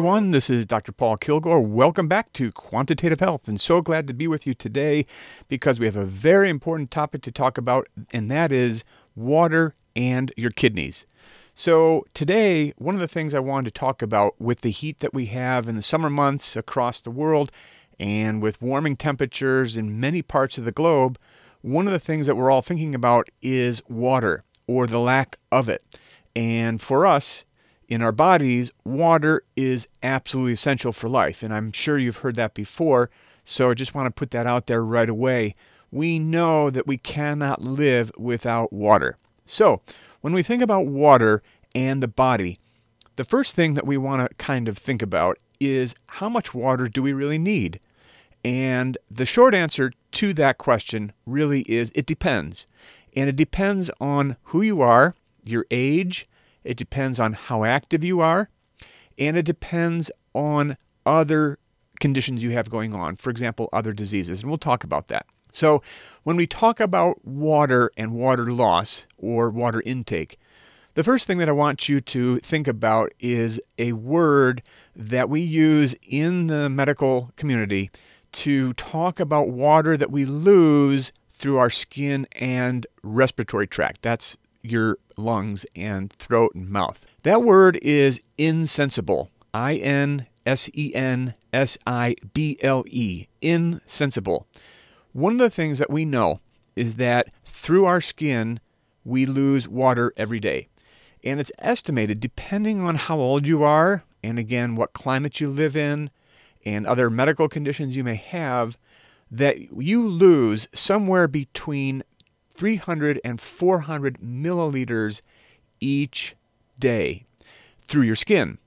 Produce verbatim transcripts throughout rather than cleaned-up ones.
everyone. This is Doctor Paul Kilgore. Welcome back to Quantitative Health, and so glad to be with you today because we have a very important topic to talk about, and that is water and your kidneys. So today, one of the things I wanted to talk about with the heat that we have in the summer months across the world and with warming temperatures in many parts of the globe, one of the things that we're all thinking about is water or the lack of it. And for us, in our bodies, water is absolutely essential for life. And I'm sure you've heard that before, so I just want to put that out there right away. We know that we cannot live without water. So when we think about water and the body, the first thing that we want to kind of think about is how much water do we really need? And the short answer to that question really is it depends. And it depends on who you are, your age, it depends on how active you are, and it depends on other conditions you have going on, for example, other diseases, and we'll talk about that. So when we talk about water and water loss or water intake, the first thing that I want you to think about is a word that we use in the medical community to talk about water that we lose through our skin and respiratory tract. That's your lungs and throat and mouth. That word is insensible. I N S E N S I B L E. Insensible. One of the things that we know is that through our skin, we lose water every day. And it's estimated, depending on how old you are, and again, what climate you live in, and other medical conditions you may have, that you lose somewhere between three hundred and four hundred milliliters each day through your skin.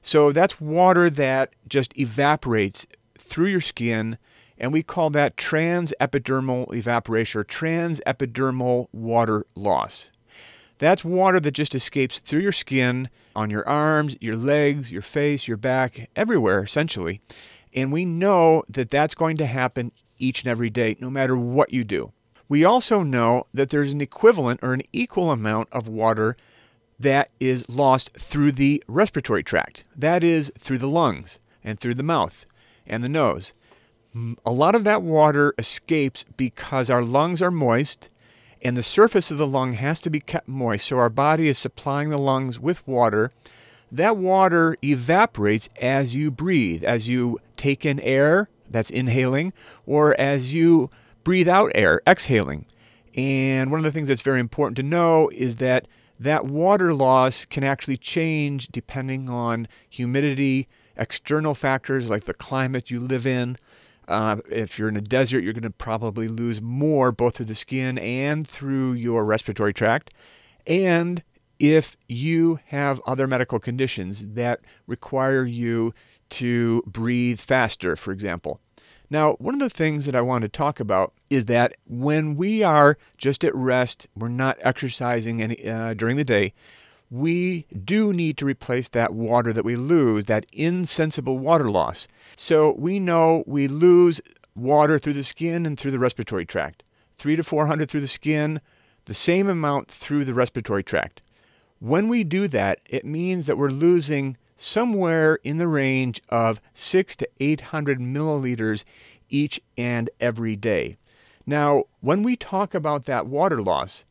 So that's water that just evaporates through your skin, and we call that transepidermal evaporation or transepidermal water loss. That's water that just escapes through your skin, on your arms, your legs, your face, your back, everywhere essentially. And we know that that's going to happen each and every day, no matter what you do. We also know that there's an equivalent or an equal amount of water that is lost through the respiratory tract. That is through the lungs and through the mouth and the nose. A lot of that water escapes because our lungs are moist, and the surface of the lung has to be kept moist, so our body is supplying the lungs with water. That water evaporates as you breathe, as you take in air, that's inhaling, or as you breathe out air, exhaling. And one of the things that's very important to know is that that water loss can actually change depending on humidity, external factors like the climate you live in. Uh, if you're in a desert, you're going to probably lose more both through the skin and through your respiratory tract. And if you have other medical conditions that require you to breathe faster, for example. Now, one of the things that I want to talk about is that when we are just at rest, we're not exercising any, uh, during the day, we do need to replace that water that we lose, that insensible water loss. So we know we lose water through the skin and through the respiratory tract. Three to four hundred through the skin, the same amount through the respiratory tract. When we do that, it means that we're losing somewhere in the range of six to eight hundred milliliters each and every day. Now, when we talk about that water loss,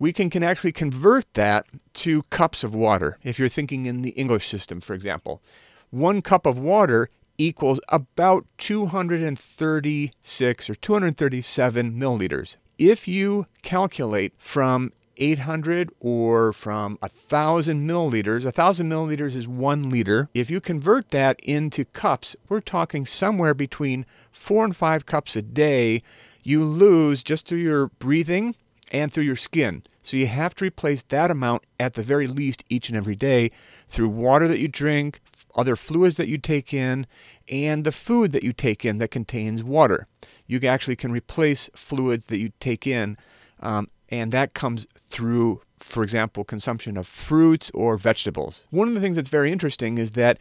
we can, can actually convert that to cups of water. If you're thinking in the English system, for example, one cup of water equals about two hundred thirty-six or two hundred thirty-seven milliliters. If you calculate from eight hundred or from one thousand milliliters, one thousand milliliters is one liter. If you convert that into cups, we're talking somewhere between four and five cups a day you lose just through your breathing and through your skin. So you have to replace that amount at the very least each and every day through water that you drink, other fluids that you take in, and the food that you take in that contains water. You actually can replace fluids that you take in, um, and that comes through, for example, consumption of fruits or vegetables. One of the things that's very interesting is that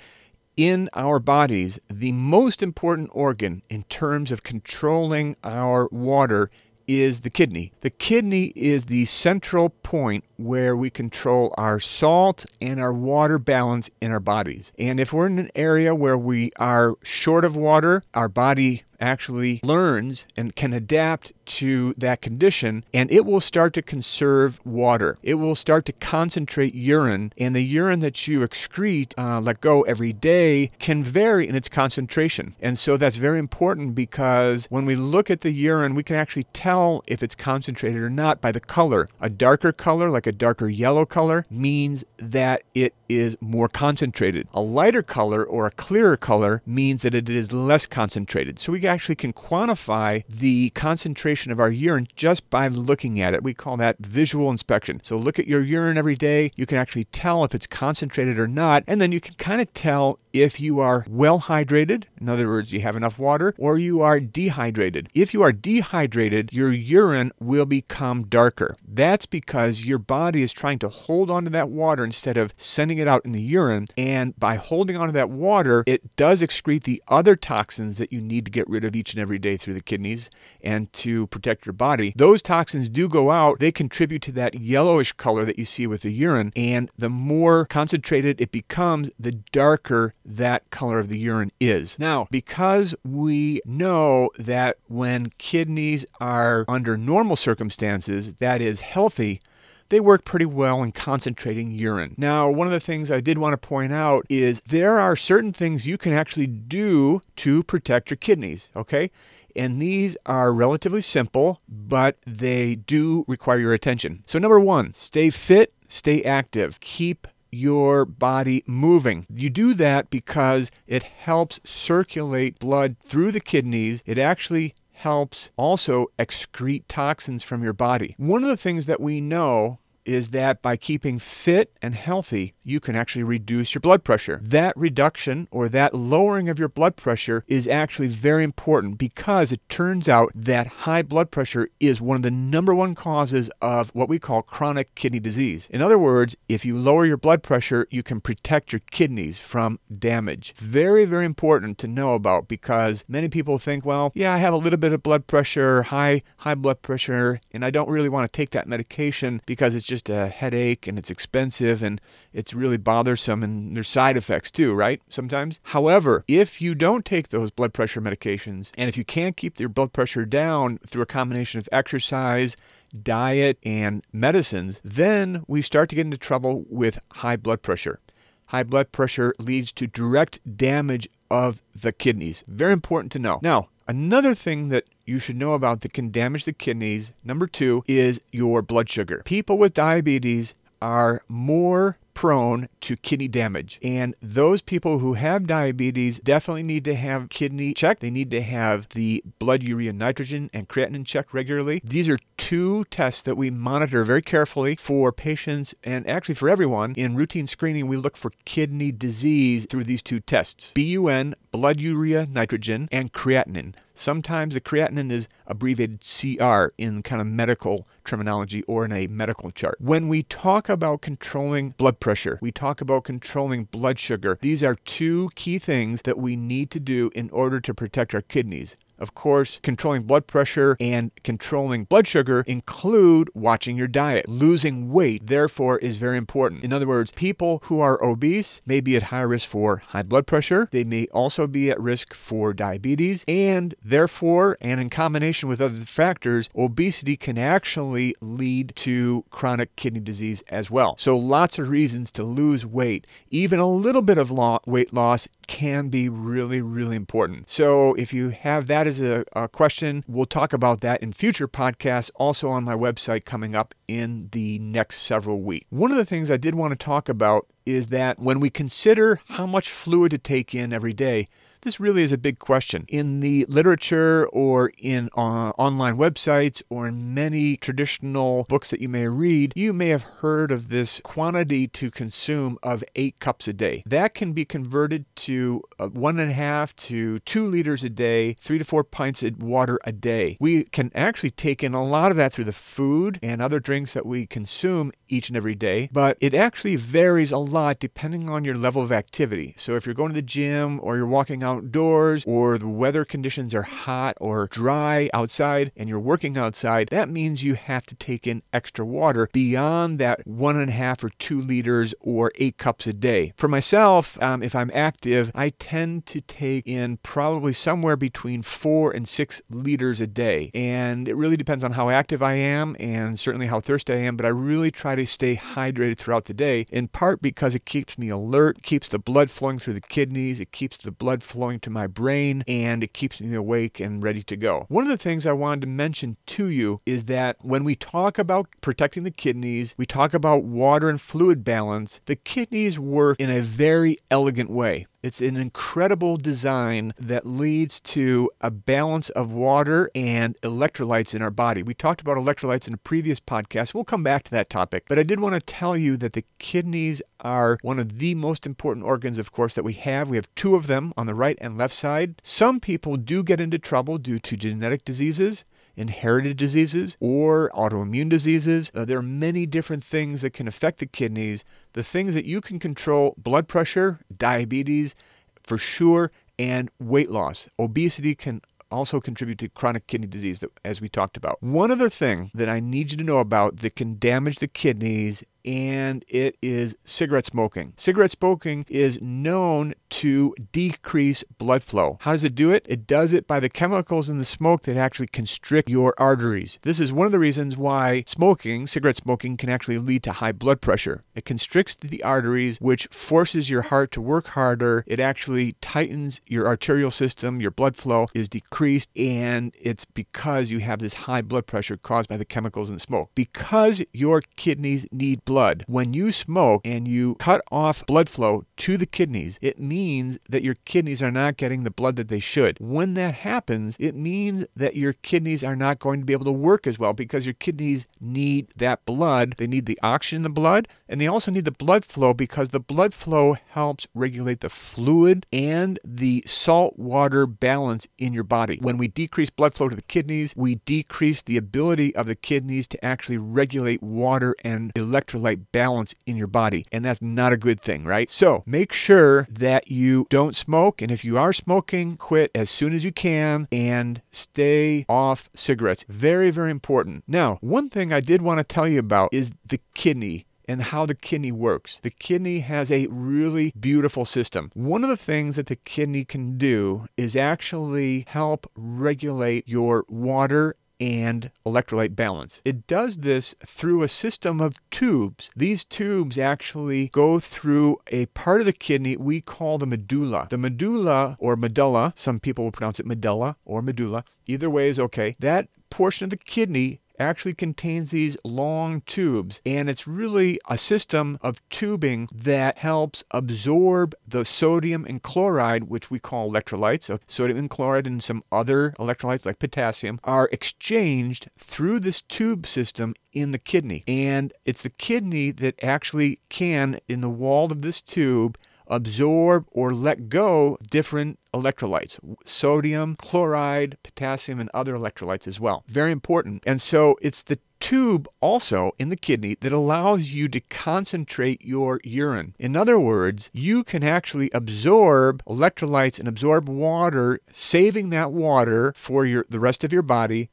in our bodies, the most important organ in terms of controlling our water is the kidney. The kidney is the central point where we control our salt and our water balance in our bodies. And if we're in an area where we are short of water, our body actually learns and can adapt to that condition, and it will start to conserve water. It will start to concentrate urine, and the urine that you excrete, uh, let go every day, can vary in its concentration. And so that's very important, because when we look at the urine, we can actually tell if it's concentrated or not by the color. A darker color, like a darker yellow color, means that it is more concentrated. A lighter color or a clearer color means that it is less concentrated. So we actually can quantify the concentration of our urine just by looking at it. We call that visual inspection. So look at your urine every day. You can actually tell if it's concentrated or not. And then you can kind of tell if you are well hydrated, in other words, you have enough water, or you are dehydrated. If you are dehydrated, your urine will become darker. That's because your body is trying to hold onto that water instead of sending it out in the urine. And by holding onto that water, it does excrete the other toxins that you need to get rid of each and every day through the kidneys and to protect your body. Those toxins do go out. They contribute to that yellowish color that you see with the urine, and the more concentrated it becomes, the darker that color of the urine is. Now, because we know that when kidneys are under normal circumstances, that is healthy, they work pretty well in concentrating urine. Now, one of the things I did want to point out is there are certain things you can actually do to protect your kidneys, okay? And these are relatively simple, but they do require your attention. So number one, stay fit, stay active, keep your body moving. You do that because it helps circulate blood through the kidneys. It actually helps also excrete toxins from your body. One of the things that we know is that by keeping fit and healthy, you can actually reduce your blood pressure. That reduction or that lowering of your blood pressure is actually very important, because it turns out that high blood pressure is one of the number one causes of what we call chronic kidney disease. In other words, if you lower your blood pressure, you can protect your kidneys from damage. Very, very important to know about, because many people think, well, yeah, I have a little bit of blood pressure, high, high blood pressure, and I don't really want to take that medication because it's just a headache and it's expensive and it's really bothersome, and there's side effects too, right? Sometimes. However, if you don't take those blood pressure medications, and if you can't keep your blood pressure down through a combination of exercise, diet, and medicines, then we start to get into trouble with high blood pressure. High blood pressure leads to direct damage of the kidneys. Very important to know. Now, another thing that you should know about that can damage the kidneys, number two, is your blood sugar. People with diabetes are more prone to kidney damage. And those people who have diabetes definitely need to have kidney checked. They need to have the blood urea nitrogen and creatinine checked regularly. These are two tests that we monitor very carefully for patients, and actually for everyone. In routine screening, we look for kidney disease through these two tests: B U N, blood urea nitrogen, and creatinine. Sometimes the creatinine is abbreviated C R in kind of medical terminology or in a medical chart. When we talk about controlling blood pressure, we talk about controlling blood sugar. These are two key things that we need to do in order to protect our kidneys. Of course, controlling blood pressure and controlling blood sugar include watching your diet. Losing weight, therefore, is very important. In other words, people who are obese may be at high risk for high blood pressure. They may also be at risk for diabetes. And therefore, and in combination with other factors, obesity can actually lead to chronic kidney disease as well. So lots of reasons to lose weight. Even a little bit of lo- weight loss can be really, really important. So if you have that as a, a question, we'll talk about that in future podcasts, also on my website coming up in the next several weeks. One of the things I did want to talk about is that when we consider how much fluid to take in every day, this really is a big question. In the literature or in uh, online websites or in many traditional books that you may read, you may have heard of this quantity to consume of eight cups a day. That can be converted to uh, one and a half to two liters a day, three to four pints of water a day. We can actually take in a lot of that through the food and other drinks that we consume each and every day, but it actually varies a lot depending on your level of activity. So if you're going to the gym or you're walking out outdoors or the weather conditions are hot or dry outside and you're working outside, that means you have to take in extra water beyond that one and a half or two liters or eight cups a day. For myself, um, if I'm active, I tend to take in probably somewhere between four and six liters a day. And it really depends on how active I am and certainly how thirsty I am, but I really try to stay hydrated throughout the day, in part because it keeps me alert, keeps the blood flowing through the kidneys, it keeps the blood flowing to my brain, and it keeps me awake and ready to go. One of the things I wanted to mention to you is that when we talk about protecting the kidneys, we talk about water and fluid balance, the kidneys work in a very elegant way. It's an incredible design that leads to a balance of water and electrolytes in our body. We talked about electrolytes in a previous podcast. We'll come back to that topic. But I did want to tell you that the kidneys are one of the most important organs, of course, that we have. We have two of them on the right and left side. Some people do get into trouble due to genetic diseases, inherited diseases, or autoimmune diseases. Uh, there are many different things that can affect the kidneys. The things that you can control: blood pressure, diabetes, for sure, and weight loss. Obesity can also contribute to chronic kidney disease, that, as we talked about. One other thing that I need you to know about that can damage the kidneys, and it is cigarette smoking. Cigarette smoking is known to decrease blood flow. How does it do it? It does it by the chemicals in the smoke that actually constrict your arteries. This is one of the reasons why smoking, cigarette smoking, can actually lead to high blood pressure. It constricts the arteries, which forces your heart to work harder. It actually tightens your arterial system. Your blood flow is decreased, and it's because you have this high blood pressure caused by the chemicals in the smoke. Because your kidneys need blood. Blood. When you smoke and you cut off blood flow to the kidneys, it means that your kidneys are not getting the blood that they should. When that happens, it means that your kidneys are not going to be able to work as well because your kidneys need that blood. They need the oxygen in the blood, and they also need the blood flow because the blood flow helps regulate the fluid and the salt water balance in your body. When we decrease blood flow to the kidneys, we decrease the ability of the kidneys to actually regulate water and electrolytes balance in your body, and that's not a good thing, right? So make sure that you don't smoke, and if you are smoking, quit as soon as you can and stay off cigarettes. Very, very important. Now, one thing I did want to tell you about is the kidney and how the kidney works. The kidney has a really beautiful system. One of the things that the kidney can do is actually help regulate your water and electrolyte balance. It does this through a system of tubes. These tubes actually go through a part of the kidney we call the medulla. The medulla, or medulla, some people will pronounce it medulla or medulla, either way is okay. That portion of the kidney actually contains these long tubes, and it's really a system of tubing that helps absorb the sodium and chloride, which we call electrolytes. So sodium and chloride and some other electrolytes like potassium are exchanged through this tube system in the kidney, and it's the kidney that actually can, in the wall of this tube, absorb or let go different electrolytes, sodium, chloride, potassium, and other electrolytes as well. Very important. And so it's the tube also in the kidney that allows you to concentrate your urine. In other words, you can actually absorb electrolytes and absorb water, saving that water for your the rest of your body.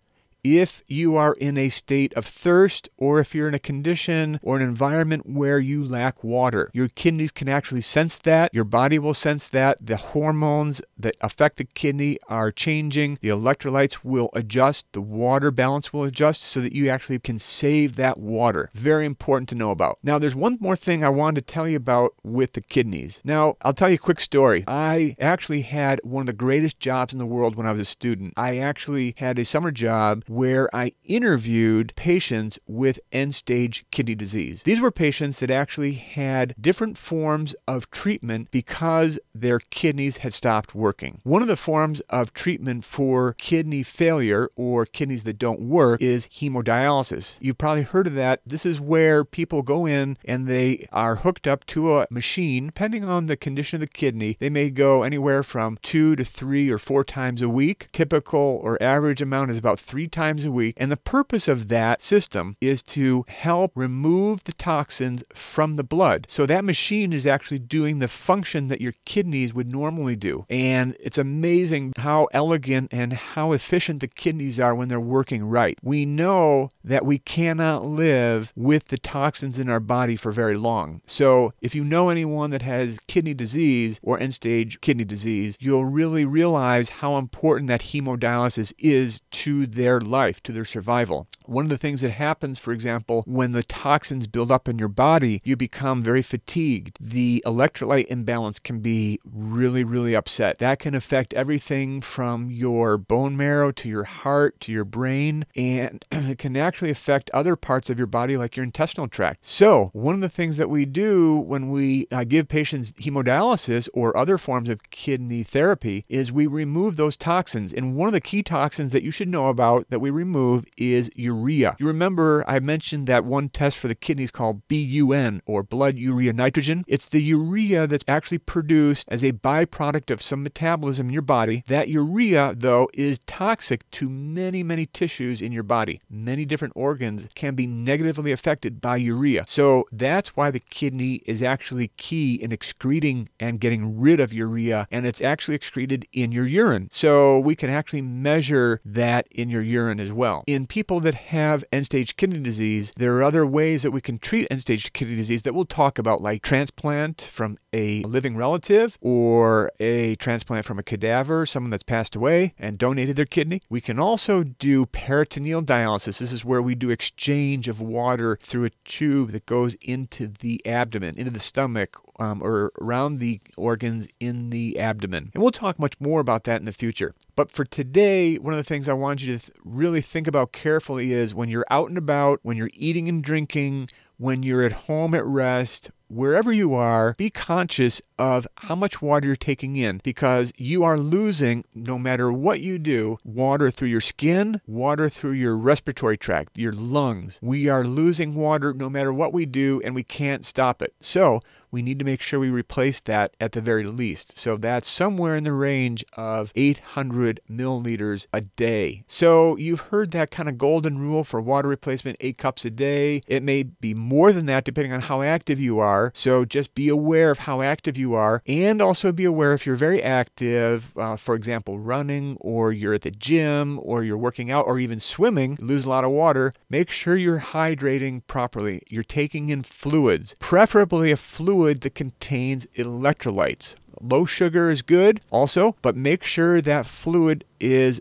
If you are in a state of thirst, or if you're in a condition or an environment where you lack water, your kidneys can actually sense that. Your body will sense that. The hormones that affect the kidney are changing. The electrolytes will adjust. The water balance will adjust so that you actually can save that water. Very important to know about. Now, there's one more thing I wanted to tell you about with the kidneys. Now, I'll tell you a quick story. I actually had one of the greatest jobs in the world when I was a student. I actually had a summer job where I interviewed patients with end-stage kidney disease. These were patients that actually had different forms of treatment because their kidneys had stopped working. One of the forms of treatment for kidney failure, or kidneys that don't work, is hemodialysis. You've probably heard of that. This is where people go in and they are hooked up to a machine. Depending on the condition of the kidney, they may go anywhere from two to three or four times a week. Typical or average amount is about three times times a week. And the purpose of that system is to help remove the toxins from the blood. So that machine is actually doing the function that your kidneys would normally do. And it's amazing how elegant and how efficient the kidneys are when they're working right. We know that we cannot live with the toxins in our body for very long. So if you know anyone that has kidney disease or end-stage kidney disease, you'll really realize how important that hemodialysis is to their life, to their survival. One of the things that happens, for example, when the toxins build up in your body, you become very fatigued. The electrolyte imbalance can be really, really upset. That can affect everything from your bone marrow to your heart to your brain, and it can actually affect other parts of your body like your intestinal tract. So one of the things that we do when we uh, give patients hemodialysis or other forms of kidney therapy is we remove those toxins. And one of the key toxins that you should know about that we remove is urea. You remember I mentioned that one test for the kidneys called B U N, or blood urea nitrogen. It's the urea that's actually produced as a byproduct of some metabolism in your body. That urea, though, is toxic to many, many tissues in your body. Many different organs can be negatively affected by urea. So that's why the kidney is actually key in excreting and getting rid of urea, and it's actually excreted in your urine. So we can actually measure that in your urine as well. In people that have end-stage kidney disease, there are other ways that we can treat end-stage kidney disease that we'll talk about, like transplant from a living relative or a transplant from a cadaver, someone that's passed away and donated their kidney. We can also do peritoneal dialysis. This is where we do exchange of water through a tube that goes into the abdomen, into the stomach, Um, or around the organs in the abdomen. And we'll talk much more about that in the future. But for today, one of the things I want you to th- really think about carefully is when you're out and about, when you're eating and drinking, when you're at home at rest, wherever you are, be conscious of how much water you're taking in, because you are losing, no matter what you do, water through your skin, water through your respiratory tract, your lungs. We are losing water no matter what we do, and we can't stop it. So we need to make sure we replace that at the very least. So that's somewhere in the range of eight hundred milliliters a day. So you've heard that kind of golden rule for water replacement, eight cups a day. It may be more than that depending on how active you are. So just be aware of how active you are, and also be aware if you're very active, uh, for example, running, or you're at the gym, or you're working out, or even swimming, you lose a lot of water. Make sure you're hydrating properly. You're taking in fluids, preferably a fluid that contains electrolytes. Low sugar is good also, but make sure that fluid is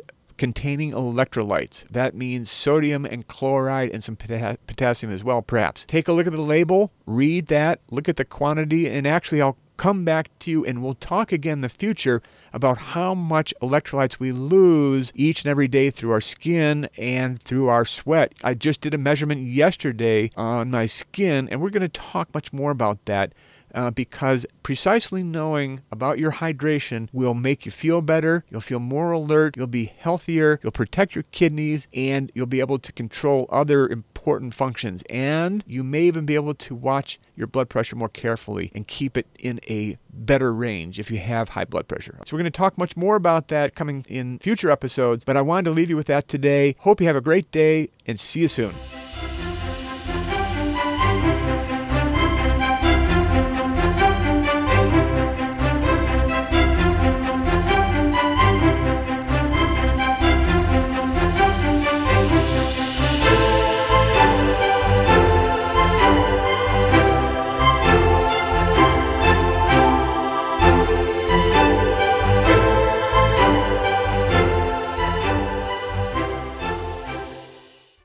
containing electrolytes. That means sodium and chloride and some pota- potassium as well, perhaps. Take a look at the label, read that, look at the quantity, and actually I'll come back to you and we'll talk again in the future about how much electrolytes we lose each and every day through our skin and through our sweat. I just did a measurement yesterday on my skin, and we're going to talk much more about that. Uh, because precisely knowing about your hydration will make you feel better, you'll feel more alert, you'll be healthier, you'll protect your kidneys, and you'll be able to control other important functions. And you may even be able to watch your blood pressure more carefully and keep it in a better range if you have high blood pressure. So we're going to talk much more about that coming in future episodes, but I wanted to leave you with that today. Hope you have a great day, and see you soon.